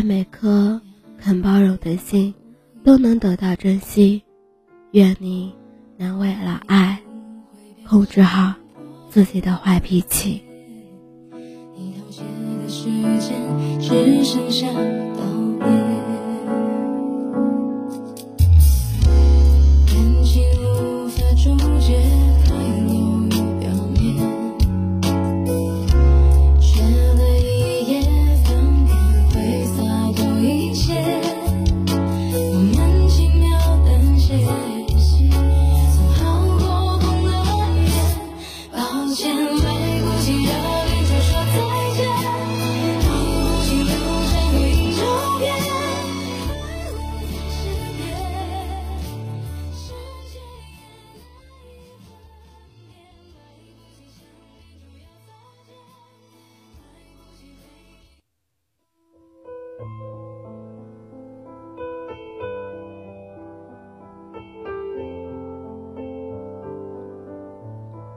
愿每颗肯包容的心都能得到珍惜，愿你能为了爱控制好自己的坏脾气。你了解的时间只剩下道别，感情无法终结，太流于表面，缺了一夜放电，挥洒掉一切，我们轻描淡写。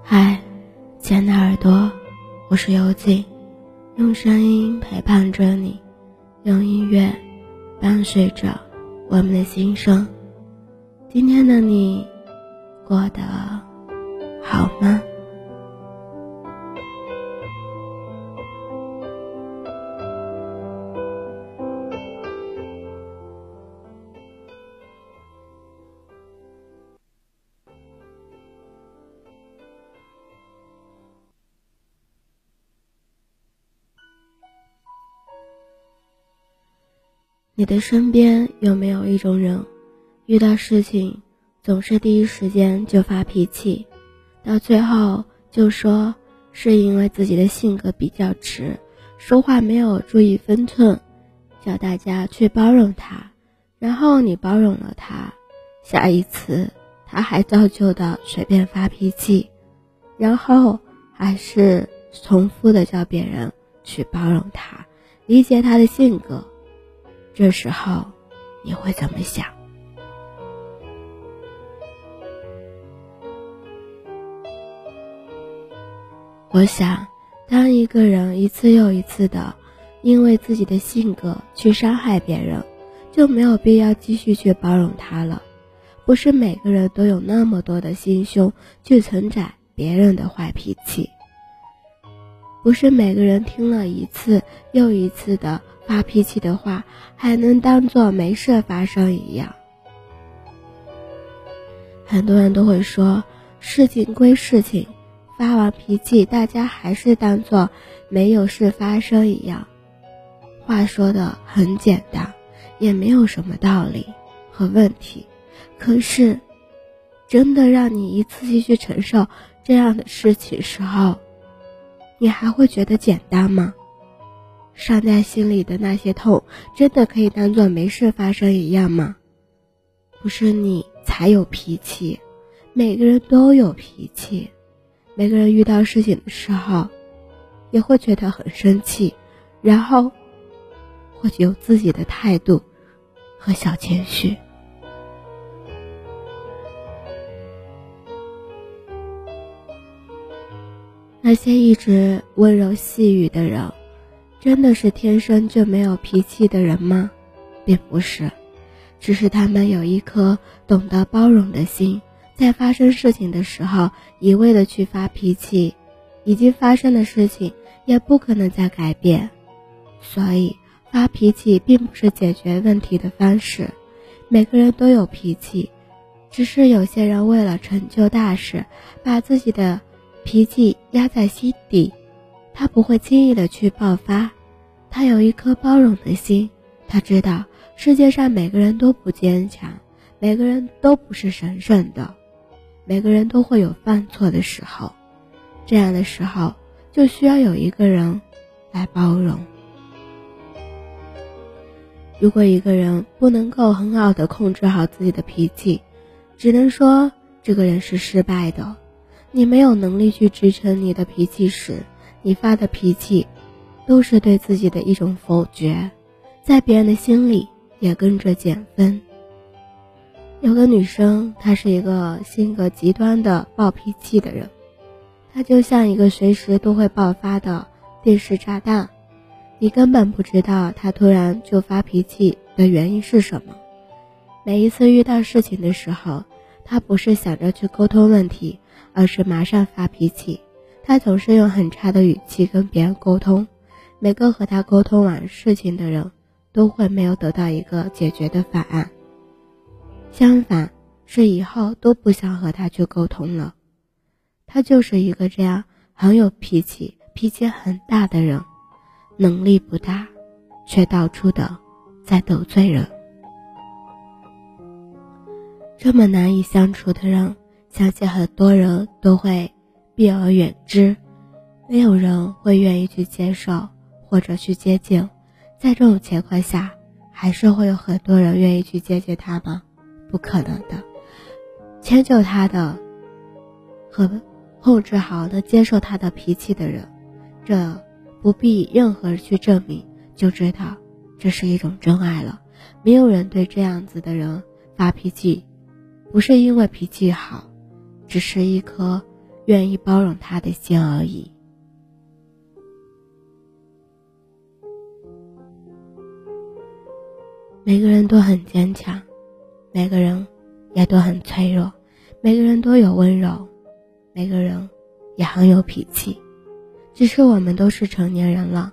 嗨，亲爱的耳朵，我是尤静，用声音陪伴着你，用音乐伴随着我们的心声。今天的你过得好吗？你的身边有没有一种人，遇到事情总是第一时间就发脾气，到最后就说是因为自己的性格比较直，说话没有注意分寸，叫大家去包容他，然后你包容了他，下一次他还照旧的随便发脾气，然后还是重复的叫别人去包容他，理解他的性格。这时候你会怎么想？我想，当一个人一次又一次的因为自己的性格去伤害别人，就没有必要继续去包容他了。不是每个人都有那么多的心胸去承载别人的坏脾气，不是每个人听了一次又一次的发脾气的话，还能当作没事发生一样。很多人都会说，事情归事情，发完脾气大家还是当作没有事发生一样。话说的很简单，也没有什么道理和问题，可是真的让你一次性去承受这样的事情时候，你还会觉得简单吗？伤在心里的那些痛，真的可以当作没事发生一样吗？不是你才有脾气，每个人都有脾气，每个人遇到事情的时候，也会觉得很生气，然后会有自己的态度和小情绪。那些一直温柔细语的人，真的是天生就没有脾气的人吗？并不是，只是他们有一颗懂得包容的心，在发生事情的时候一味的去发脾气，已经发生的事情也不可能再改变，所以发脾气并不是解决问题的方式。每个人都有脾气，只是有些人为了成就大事，把自己的脾气压在心底，他不会轻易的去爆发，他有一颗包容的心，他知道世界上每个人都不坚强，每个人都不是神圣的，每个人都会有犯错的时候，这样的时候就需要有一个人来包容。如果一个人不能够很好的控制好自己的脾气，只能说这个人是失败的。你没有能力去支撑你的脾气时，你发的脾气都是对自己的一种否决，在别人的心里也跟着减分。有个女生，她是一个性格极端的暴脾气的人，她就像一个随时都会爆发的定时炸弹，你根本不知道他突然就发脾气的原因是什么。每一次遇到事情的时候，他不是想着去沟通问题，而是马上发脾气。他总是用很差的语气跟别人沟通，每个和他沟通完事情的人都会没有得到一个解决的方案。相反，是以后都不想和他去沟通了。他就是一个这样很有脾气很大的人，能力不大，却到处的在得罪人。这么难以相处的人，相信很多人都会避而远之，没有人会愿意去接受或者去接近。在这种情况下，还是会有很多人愿意去接近他吗？不可能的。迁就他的和控制好的接受他的脾气的人，这不必任何人去证明就知道这是一种真爱了。没有人对这样子的人发脾气，不是因为脾气好，只是一颗愿意包容他的心而已。每个人都很坚强，每个人也都很脆弱，每个人都有温柔，每个人也很有脾气。只是我们都是成年人了，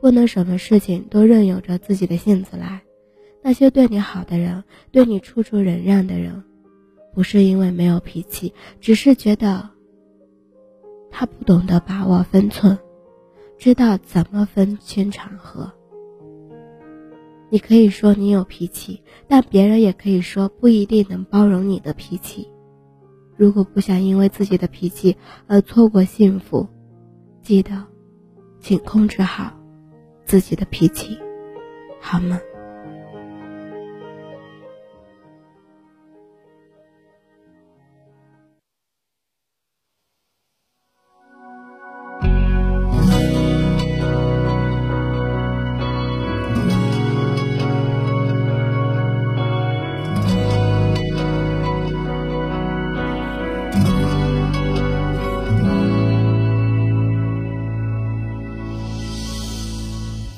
不能什么事情都任由着自己的性子来。那些对你好的人，对你处处忍让的人，不是因为没有脾气，只是觉得他不懂得把握分寸，知道怎么分清场合。你可以说你有脾气，但别人也可以说不一定能包容你的脾气。如果不想因为自己的脾气而错过幸福，记得请控制好自己的脾气，好吗？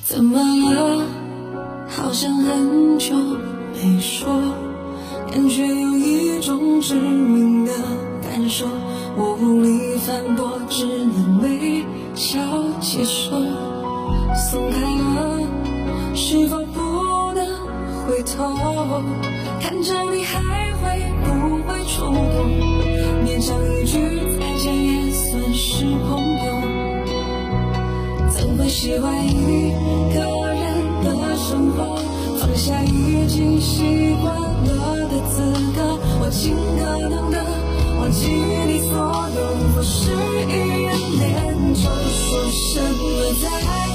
怎么了？好像很久没说，感觉有一种致命的感受，我无力反驳，只能微笑接受。松开了，是否不能回头？看着你还会不会触动？勉强一句再见也算是朋友。总会喜欢一个人的生活，放下已经习惯了的资格，我尽可能的忘记你所有。我是一人恋旧，说什么在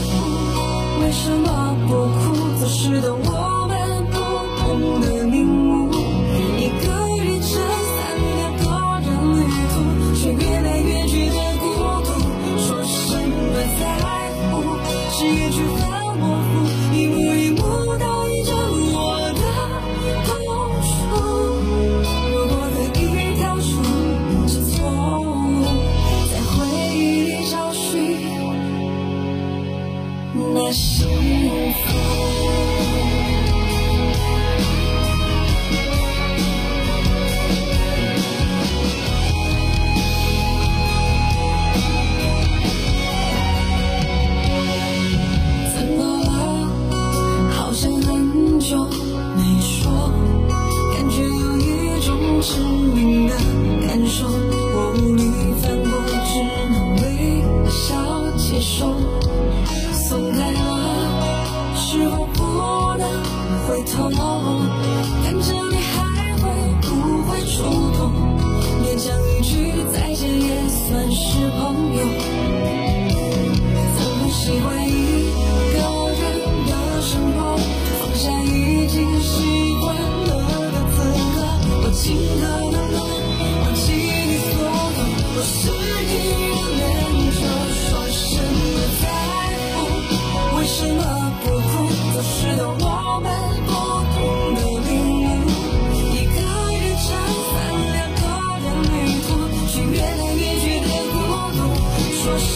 乎，为什么不哭，总是等我们不同的领悟。一个人撑伞，两个人旅途，却越来越觉得孤独。说什么在乎，是一句很模糊，一幕一幕都印着我的痛楚。如果可以跳出这错误，在回忆里找寻那幸福。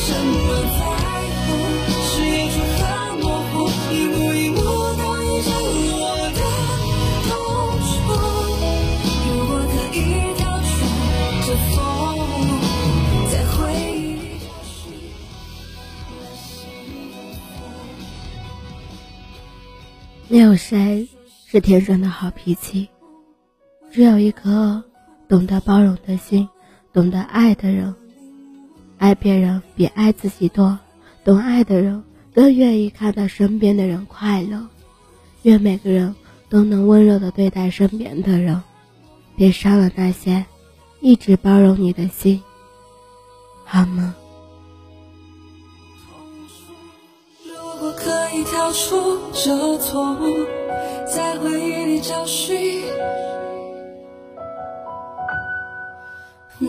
什么在乎，是一句很模糊。没有谁是天生的好脾气，只有一颗懂得包容的心，懂得爱的人。爱别人比爱自己多，懂爱的人更愿意看到身边的人快乐。愿每个人都能温柔地对待身边的人，别伤了那些一直包容你的心，好吗？如果可以跳出这错误，在回忆里找寻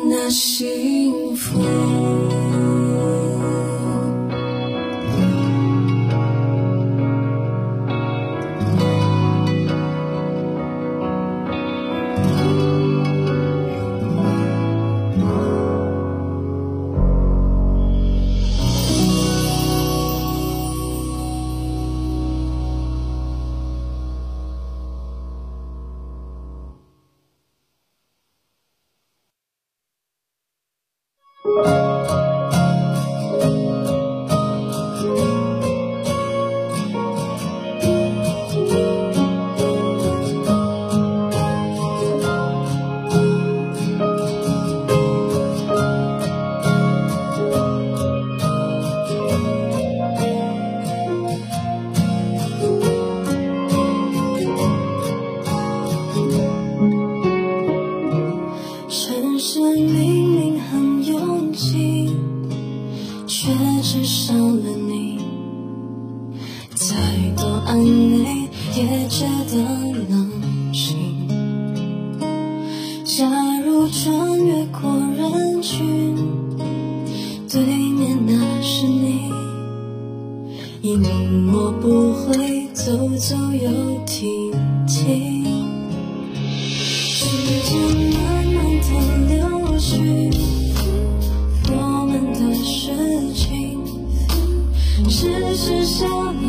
那幸福。一定我不会走走又停停，时间慢慢的流去，我们的事情只剩下了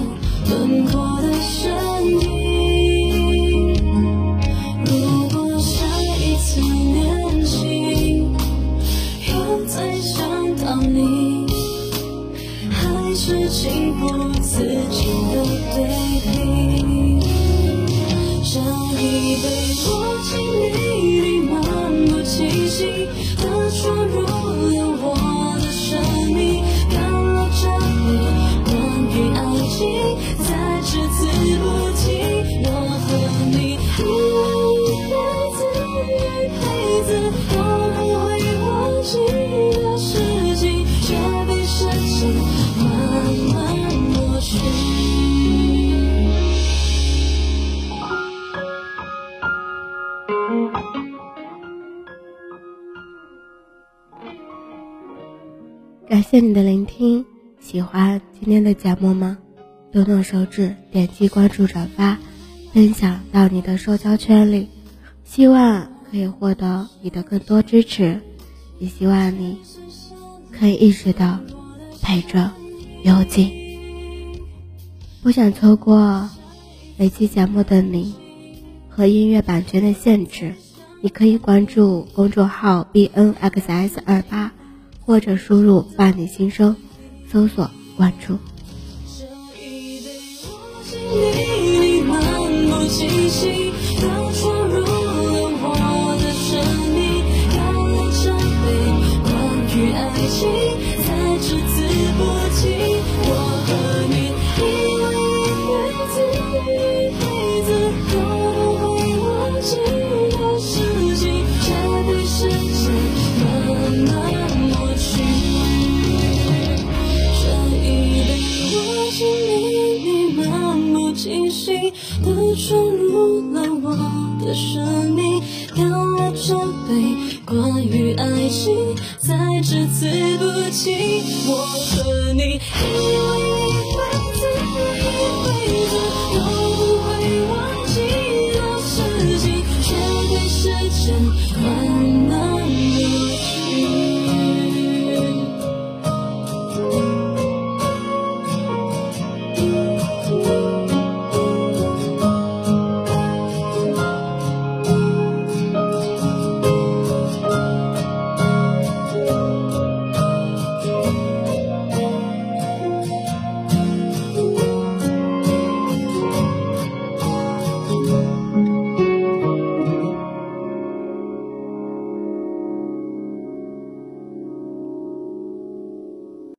轮廓的身影。如果下一次年轻又再想到你，是情不自禁的对比，这一杯不经意里漫不经心的闯入了我的生命，看了这个关于爱情，在只字不提我和你，一辈子我们会忘记的事情，却被深情慢慢抹去。感谢你的聆听，喜欢今天的节目吗？动动手指，点击关注、转发、分享到你的社交圈里，希望可以获得你的更多支持，也希望你可以意识到陪着幽静，不想错过每期节目的你和音乐版权的限制，你可以关注公众号 BNXS28 或者输入伴你心声搜索关注。闯入了我的生命，干了这杯关于爱情，再只字不提我和你。